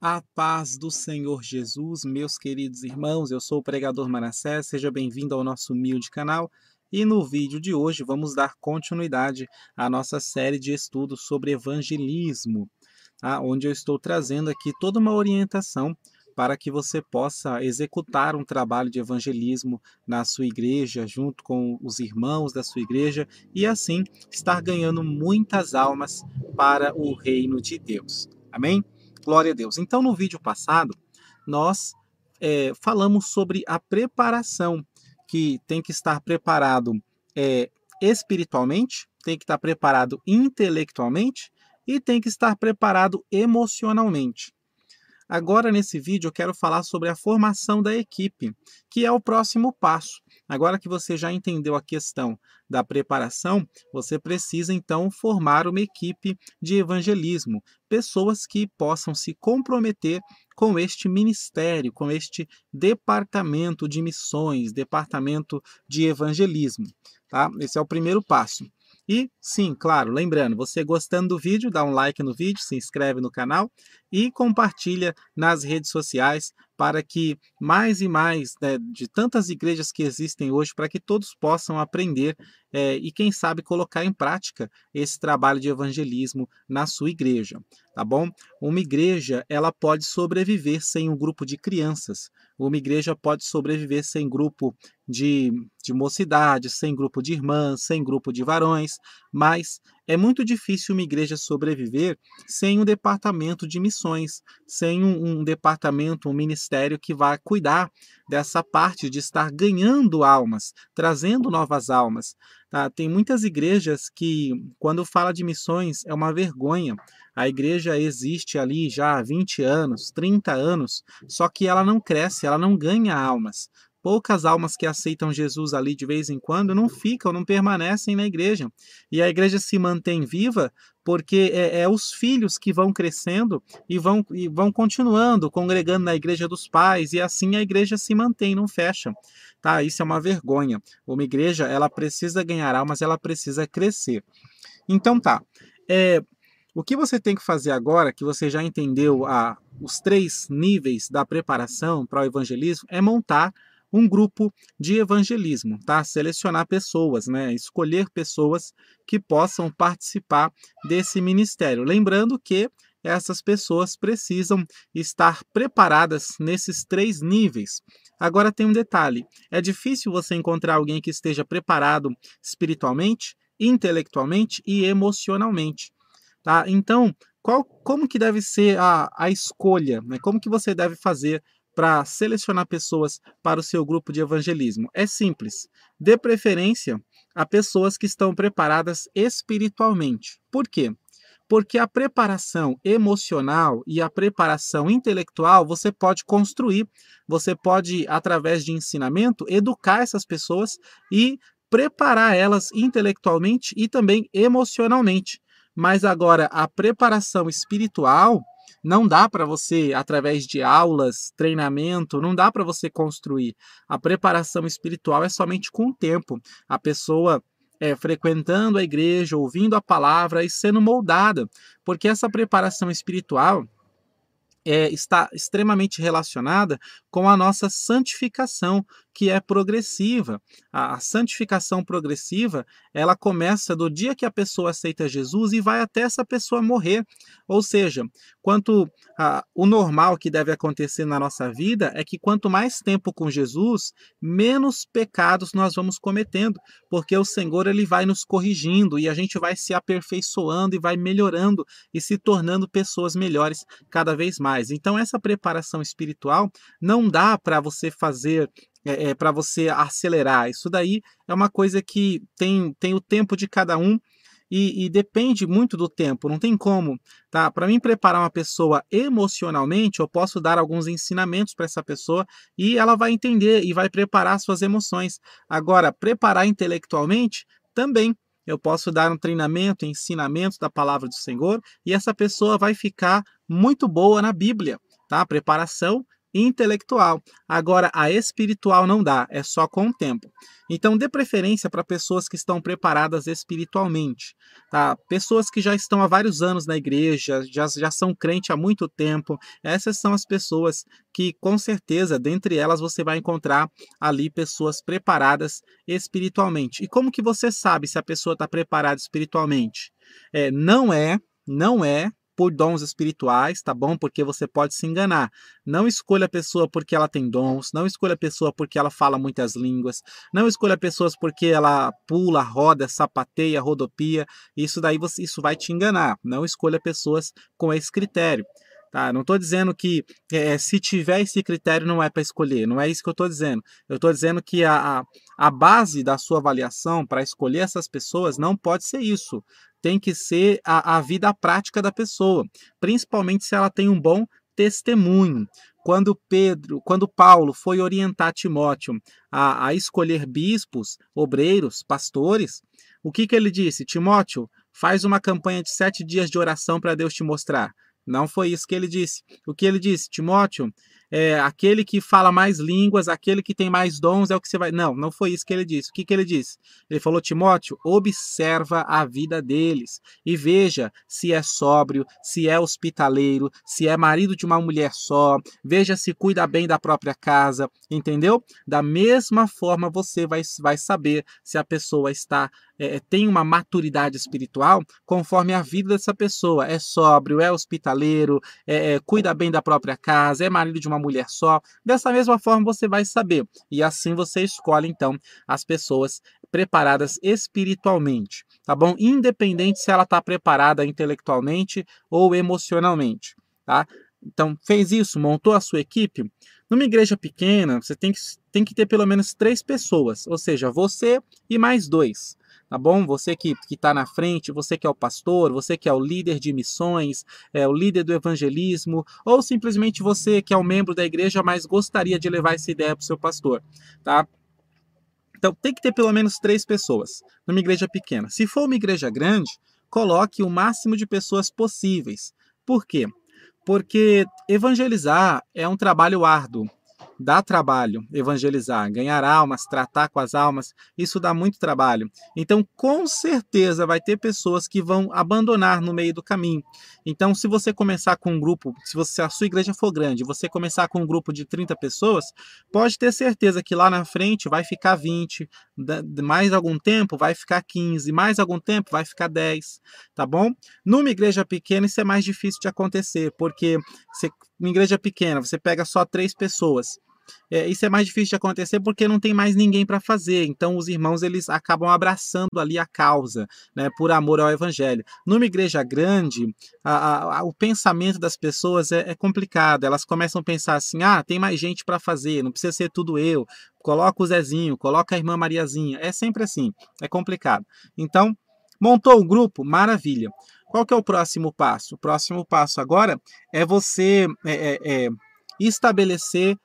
A paz do Senhor Jesus, meus queridos irmãos, eu sou o pregador Manassés, seja bem-vindo ao nosso humilde canal e no vídeo de hoje vamos dar continuidade à nossa série de estudos sobre evangelismo, onde eu estou trazendo aqui toda uma orientação para que você possa executar um trabalho de evangelismo na sua igreja, junto com os irmãos da sua igreja, e assim estar ganhando muitas almas para o reino de Deus. Amém? Glória a Deus. Então, no vídeo passado, nós falamos sobre a preparação, que tem que estar preparado espiritualmente, tem que estar preparado intelectualmente e tem que estar preparado emocionalmente. Agora, nesse vídeo, eu quero falar sobre a formação da equipe, que é o próximo passo. Agora que você já entendeu a questão da preparação, você precisa, então, formar uma equipe de evangelismo, pessoas que possam se comprometer com este ministério, com este departamento de missões, departamento de evangelismo, tá? Esse é o primeiro passo. E sim, claro, lembrando, você gostando do vídeo, dá um like no vídeo, se inscreve no canal e compartilha nas redes sociais para que mais e mais, de tantas igrejas que existem hoje, para que todos possam aprender e, quem sabe, colocar em prática esse trabalho de evangelismo na sua igreja, tá bom? Uma igreja, ela pode sobreviver sem um grupo de crianças. Uma igreja pode sobreviver sem grupo de mocidade, sem grupo de irmãs, sem grupo de varões, mas é muito difícil uma igreja sobreviver sem um departamento de missões, sem um departamento, um ministério que vá cuidar dessa parte de estar ganhando almas, trazendo novas almas. Tá? Tem muitas igrejas que, quando fala de missões, é uma vergonha. A igreja existe ali já há 20 anos, 30 anos, só que ela não cresce, ela não ganha almas. Poucas almas que aceitam Jesus ali de vez em quando não ficam, não permanecem na igreja. E a igreja se mantém viva porque é os filhos que vão crescendo e vão continuando, congregando na igreja dos pais, e assim a igreja se mantém, não fecha. Tá? Isso é uma vergonha. Uma igreja, ela precisa ganhar almas, ela precisa crescer. Então tá, o que você tem que fazer agora, que você já entendeu os três níveis da preparação para o evangelismo, é montar um grupo de evangelismo, tá? Selecionar pessoas, né? Escolher pessoas que possam participar desse ministério. Lembrando que essas pessoas precisam estar preparadas nesses três níveis. Agora tem um detalhe: é difícil você encontrar alguém que esteja preparado espiritualmente, intelectualmente e emocionalmente, tá? Então, como que deve ser a escolha, né? Como que você deve fazer para selecionar pessoas para o seu grupo de evangelismo? É simples. Dê preferência a pessoas que estão preparadas espiritualmente. Por quê? Porque a preparação emocional e a preparação intelectual você pode construir, você pode, através de ensinamento, educar essas pessoas e preparar elas intelectualmente e também emocionalmente. Mas agora, a preparação espiritual não dá para você, através de aulas, treinamento, não dá para você construir. A preparação espiritual é somente com o tempo. A pessoa frequentando a igreja, ouvindo a palavra e sendo moldada. Porque essa preparação espiritual está extremamente relacionada com a nossa santificação, que é progressiva. A santificação progressiva, ela começa do dia que a pessoa aceita Jesus e vai até essa pessoa morrer. Ou seja, o normal que deve acontecer na nossa vida é que quanto mais tempo com Jesus, menos pecados nós vamos cometendo, porque o Senhor, ele vai nos corrigindo e a gente vai se aperfeiçoando e vai melhorando e se tornando pessoas melhores cada vez mais. Então, essa preparação espiritual não dá para você fazer para você acelerar. Isso daí é uma coisa que tem o tempo de cada um e depende muito do tempo, não tem como, tá? Para mim preparar uma pessoa emocionalmente, eu posso dar alguns ensinamentos para essa pessoa e ela vai entender e vai preparar suas emoções. Agora, preparar intelectualmente também. Eu posso dar um treinamento, ensinamento da palavra do Senhor e essa pessoa vai ficar muito boa na Bíblia, tá? Preparação intelectual. Agora, a espiritual não dá, é só com o tempo. Então, dê preferência para pessoas que estão preparadas espiritualmente, tá? Pessoas que já estão há vários anos na igreja, já são crente há muito tempo. Essas são as pessoas que, com certeza, dentre elas você vai encontrar ali pessoas preparadas espiritualmente. E como que você sabe se a pessoa está preparada espiritualmente? Não é por dons espirituais, tá bom? Porque você pode se enganar. Não escolha a pessoa porque ela tem dons, não escolha a pessoa porque ela fala muitas línguas, não escolha pessoas porque ela pula, roda, sapateia, rodopia. Isso vai te enganar. Não escolha pessoas com esse critério. Tá, não estou dizendo que se tiver esse critério não é para escolher, não é isso que eu estou dizendo. Eu estou dizendo que a base da sua avaliação para escolher essas pessoas não pode ser isso. Tem que ser a vida prática da pessoa, principalmente se ela tem um bom testemunho. Quando Paulo foi orientar Timóteo a escolher bispos, obreiros, pastores, o que ele disse? Timóteo, faz uma campanha de 7 dias de oração para Deus te mostrar. Não foi isso que ele disse. O que ele disse? Timóteo, aquele que fala mais línguas, aquele que tem mais dons é o que você vai... Não foi isso que ele disse. O que ele disse? Ele falou, Timóteo, observa a vida deles e veja se é sóbrio, se é hospitaleiro, se é marido de uma mulher só, veja se cuida bem da própria casa, entendeu? Da mesma forma você vai saber se a pessoa está... tem uma maturidade espiritual conforme a vida dessa pessoa. É sóbrio, é hospitaleiro, cuida bem da própria casa, é marido de uma mulher só. Dessa mesma forma você vai saber. E assim você escolhe, então, as pessoas preparadas espiritualmente, tá bom? Independente se ela está preparada intelectualmente ou emocionalmente, tá? Então, fez isso, montou a sua equipe. Numa igreja pequena, você tem que ter pelo menos 3 pessoas, ou seja, você e mais 2. Tá bom? Você que está na frente, você que é o pastor, você que é o líder de missões, o líder do evangelismo, ou simplesmente você que é um membro da igreja, mas gostaria de levar essa ideia para o seu pastor, tá? Então, tem que ter pelo menos 3 pessoas numa igreja pequena. Se for uma igreja grande, coloque o máximo de pessoas possíveis. Por quê? Porque evangelizar é um trabalho árduo. Dá trabalho evangelizar, ganhar almas, tratar com as almas, isso dá muito trabalho. Então, com certeza, vai ter pessoas que vão abandonar no meio do caminho. Então, se você começar com um grupo, se a sua igreja for grande, você começar com um grupo de 30 pessoas, pode ter certeza que lá na frente vai ficar 20, mais algum tempo vai ficar 15, mais algum tempo vai ficar 10, tá bom? Numa igreja pequena, isso é mais difícil de acontecer, porque numa igreja pequena, você pega só 3 pessoas. Isso é mais difícil de acontecer porque não tem mais ninguém para fazer. Então, os irmãos eles acabam abraçando ali a causa, né, por amor ao evangelho. Numa igreja grande, o pensamento das pessoas é complicado. Elas começam a pensar assim, tem mais gente para fazer, não precisa ser tudo eu. Coloca o Zezinho, coloca a irmã Mariazinha. É sempre assim, é complicado. Então, montou o grupo, maravilha. Qual que é o próximo passo? O próximo passo agora é você estabelecer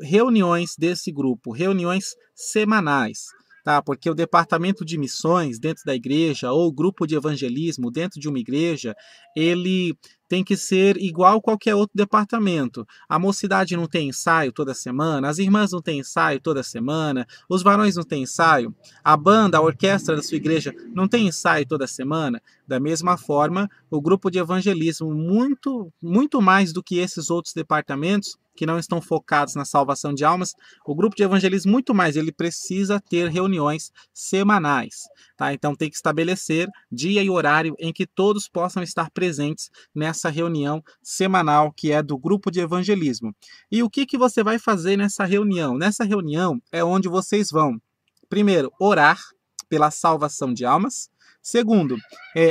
reuniões desse grupo, reuniões semanais, tá? Porque o departamento de missões dentro da igreja ou o grupo de evangelismo dentro de uma igreja, ele tem que ser igual a qualquer outro departamento. A mocidade não tem ensaio toda semana, as irmãs não têm ensaio toda semana, os varões não têm ensaio, a banda, a orquestra da sua igreja não tem ensaio toda semana. Da mesma forma, o grupo de evangelismo, muito mais do que esses outros departamentos, que não estão focados na salvação de almas, o grupo de evangelismo, muito mais, ele precisa ter reuniões semanais, tá? Então tem que estabelecer dia e horário em que todos possam estar presentes nessa reunião semanal que é do grupo de evangelismo. E o que você vai fazer nessa reunião? Nessa reunião é onde vocês vão, primeiro, orar pela salvação de almas. Segundo,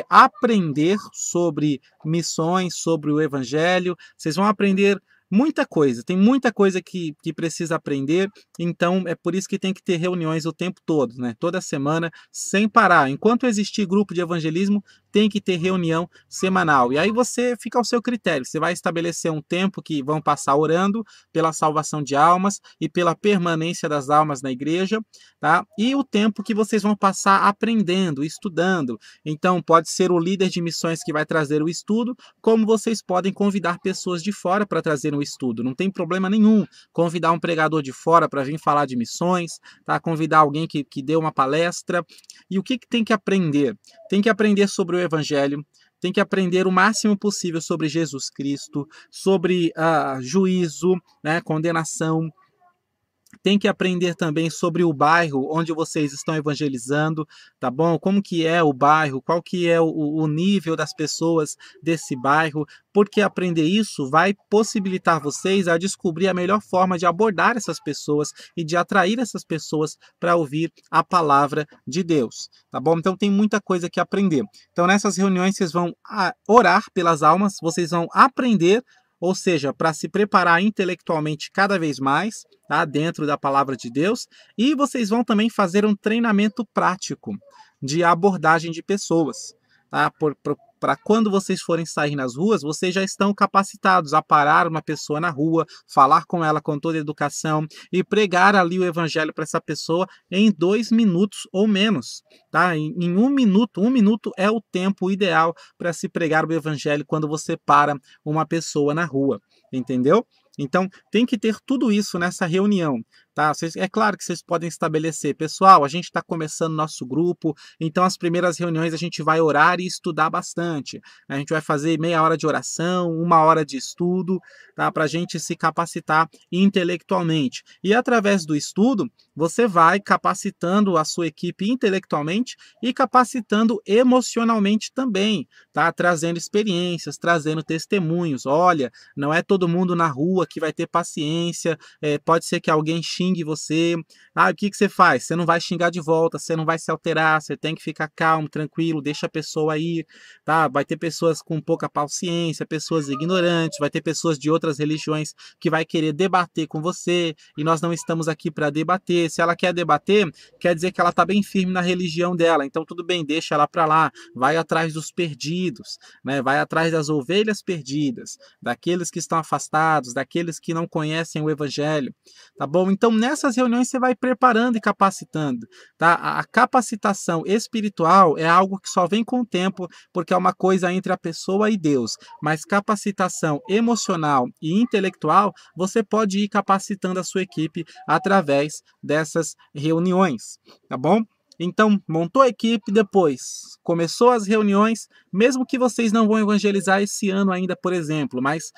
aprender sobre missões, sobre o evangelho. Vocês vão aprender muita coisa, tem muita coisa que precisa aprender, então é por isso que tem que ter reuniões o tempo todo, né? Toda semana, sem parar. Enquanto existir grupo de evangelismo, tem que ter reunião semanal. E aí você fica ao seu critério, você vai estabelecer um tempo que vão passar orando pela salvação de almas e pela permanência das almas na igreja, tá? E o tempo que vocês vão passar aprendendo, estudando. Então pode ser o líder de missões que vai trazer o estudo, como vocês podem convidar pessoas de fora para trazer um estudo. Não tem problema nenhum convidar um pregador de fora para vir falar de missões, tá? Convidar alguém que dê uma palestra. E o que tem que aprender? Tem que aprender sobre o Evangelho, tem que aprender o máximo possível sobre Jesus Cristo, sobre juízo, né, condenação. Tem que aprender também sobre o bairro onde vocês estão evangelizando, tá bom? Como que é o bairro, qual que é o nível das pessoas desse bairro, porque aprender isso vai possibilitar vocês a descobrir a melhor forma de abordar essas pessoas e de atrair essas pessoas para ouvir a palavra de Deus, tá bom? Então tem muita coisa que aprender. Então nessas reuniões vocês vão orar pelas almas, vocês vão aprender, ou seja, para se preparar intelectualmente cada vez mais, tá, dentro da palavra de Deus, e vocês vão também fazer um treinamento prático de abordagem de pessoas, tá, para quando vocês forem sair nas ruas, vocês já estão capacitados a parar uma pessoa na rua, falar com ela com toda a educação e pregar ali o evangelho para essa pessoa em 2 minutos ou menos, tá? Em 1 minuto. 1 minuto é o tempo ideal para se pregar o evangelho quando você para uma pessoa na rua, entendeu? Então, tem que ter tudo isso nessa reunião, tá? É claro que vocês podem estabelecer, pessoal, a gente está começando nosso grupo, então as primeiras reuniões a gente vai orar e estudar bastante. A gente vai fazer meia hora de oração, 1 hora de estudo, tá? Para a gente se capacitar intelectualmente. E através do estudo, você vai capacitando a sua equipe intelectualmente e capacitando emocionalmente também, tá? Trazendo experiências, trazendo testemunhos. Olha, não é todo mundo na rua que vai ter paciência, pode ser que alguém xingue você. O que você faz? Você não vai xingar de volta, você não vai se alterar, você tem que ficar calmo, tranquilo, deixa a pessoa ir, tá? Vai ter pessoas com pouca paciência, pessoas ignorantes, vai ter pessoas de outras religiões que vai querer debater com você, e nós não estamos aqui para debater. Se ela quer debater, quer dizer que ela está bem firme na religião dela, então tudo bem, deixa ela para lá, vai atrás dos perdidos, né? Vai atrás das ovelhas perdidas, daqueles que estão afastados, daqueles que não conhecem o evangelho, tá bom? Então nessas reuniões você vai preparando e capacitando, tá? A capacitação espiritual é algo que só vem com o tempo, porque é uma coisa entre a pessoa e Deus, mas capacitação emocional e intelectual, você pode ir capacitando a sua equipe através dessas reuniões, tá bom? Então, montou a equipe, depois começou as reuniões, mesmo que vocês não vão evangelizar esse ano ainda, por exemplo, mas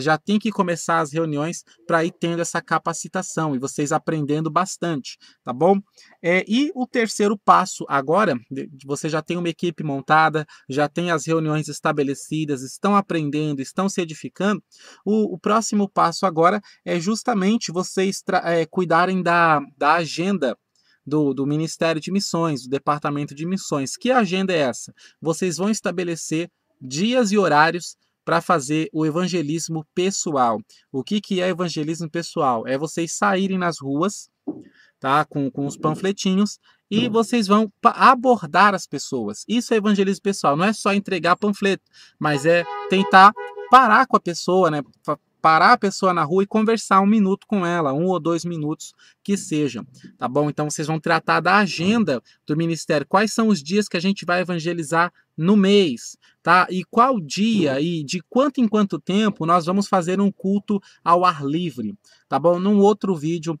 já tem que começar as reuniões para ir tendo essa capacitação e vocês aprendendo bastante, tá bom? E o terceiro passo agora, você já tem uma equipe montada, já tem as reuniões estabelecidas, estão aprendendo, estão se edificando, o próximo passo agora é justamente vocês cuidarem da agenda do Ministério de Missões, do Departamento de Missões. Que agenda é essa? Vocês vão estabelecer dias e horários para fazer o evangelismo pessoal. O que é evangelismo pessoal? É vocês saírem nas ruas, tá, com os panfletinhos, e vocês vão abordar as pessoas. Isso é evangelismo pessoal, não é só entregar panfleto, mas é tentar parar com a pessoa, né? Parar a pessoa na rua e conversar 1 minuto com ela, 1 ou 2 minutos que sejam, tá bom? Então vocês vão tratar da agenda do ministério, quais são os dias que a gente vai evangelizar no mês, tá? E qual dia e de quanto em quanto tempo nós vamos fazer um culto ao ar livre, tá bom? Num outro vídeo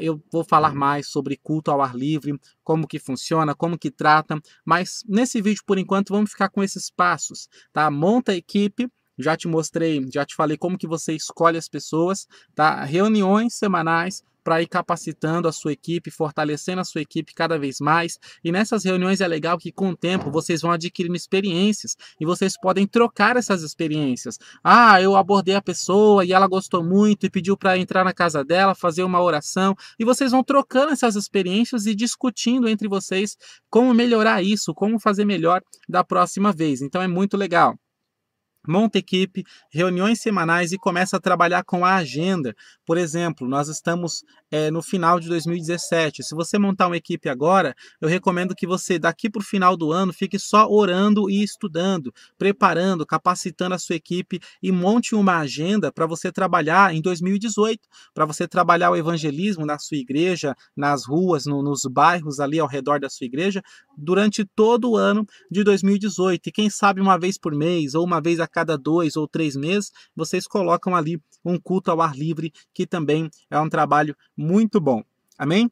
eu vou falar mais sobre culto ao ar livre, como que funciona, como que trata, mas nesse vídeo por enquanto vamos ficar com esses passos, tá? Monta a equipe. Já te mostrei, já te falei como que você escolhe as pessoas, tá? Reuniões semanais para ir capacitando a sua equipe, fortalecendo a sua equipe cada vez mais. E nessas reuniões é legal que com o tempo vocês vão adquirindo experiências e vocês podem trocar essas experiências. Ah, eu abordei a pessoa e ela gostou muito e pediu para entrar na casa dela, fazer uma oração. E vocês vão trocando essas experiências e discutindo entre vocês como melhorar isso, como fazer melhor da próxima vez. Então é muito legal. monta equipe, reuniões semanais e começa a trabalhar com a agenda. Por exemplo, nós estamos no final de 2017. Se você montar uma equipe agora, eu recomendo que você, daqui para o final do ano, fique só orando e estudando, preparando, capacitando a sua equipe e monte uma agenda para você trabalhar em 2018, para você trabalhar o evangelismo na sua igreja, nas ruas, nos bairros ali ao redor da sua igreja, durante todo o ano de 2018. E quem sabe uma vez por mês, ou uma vez a cada 2 ou 3 meses, vocês colocam ali um culto ao ar livre, que também é um trabalho muito bom. Amém?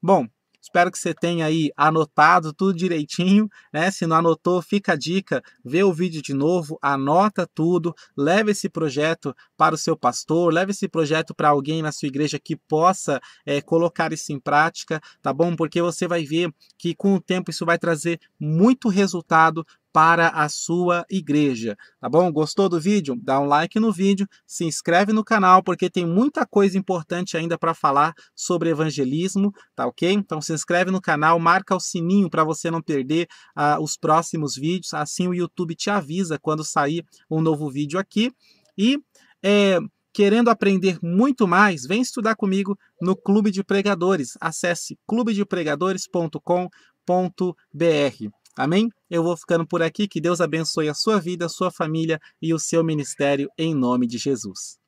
Bom, espero que você tenha aí anotado tudo direitinho, né? Se não anotou, fica a dica, vê o vídeo de novo, anota tudo, leve esse projeto para o seu pastor, leve esse projeto para alguém na sua igreja que possa colocar isso em prática, tá bom? Porque você vai ver que com o tempo isso vai trazer muito resultado para a sua igreja, tá bom? Gostou do vídeo? Dá um like no vídeo, se inscreve no canal, porque tem muita coisa importante ainda para falar sobre evangelismo, tá ok? Então se inscreve no canal, marca o sininho para você não perder os próximos vídeos, assim o YouTube te avisa quando sair um novo vídeo aqui. E querendo aprender muito mais, vem estudar comigo no Clube de Pregadores, acesse clubedepregadores.com.br. Amém? Eu vou ficando por aqui, que Deus abençoe a sua vida, a sua família e o seu ministério em nome de Jesus.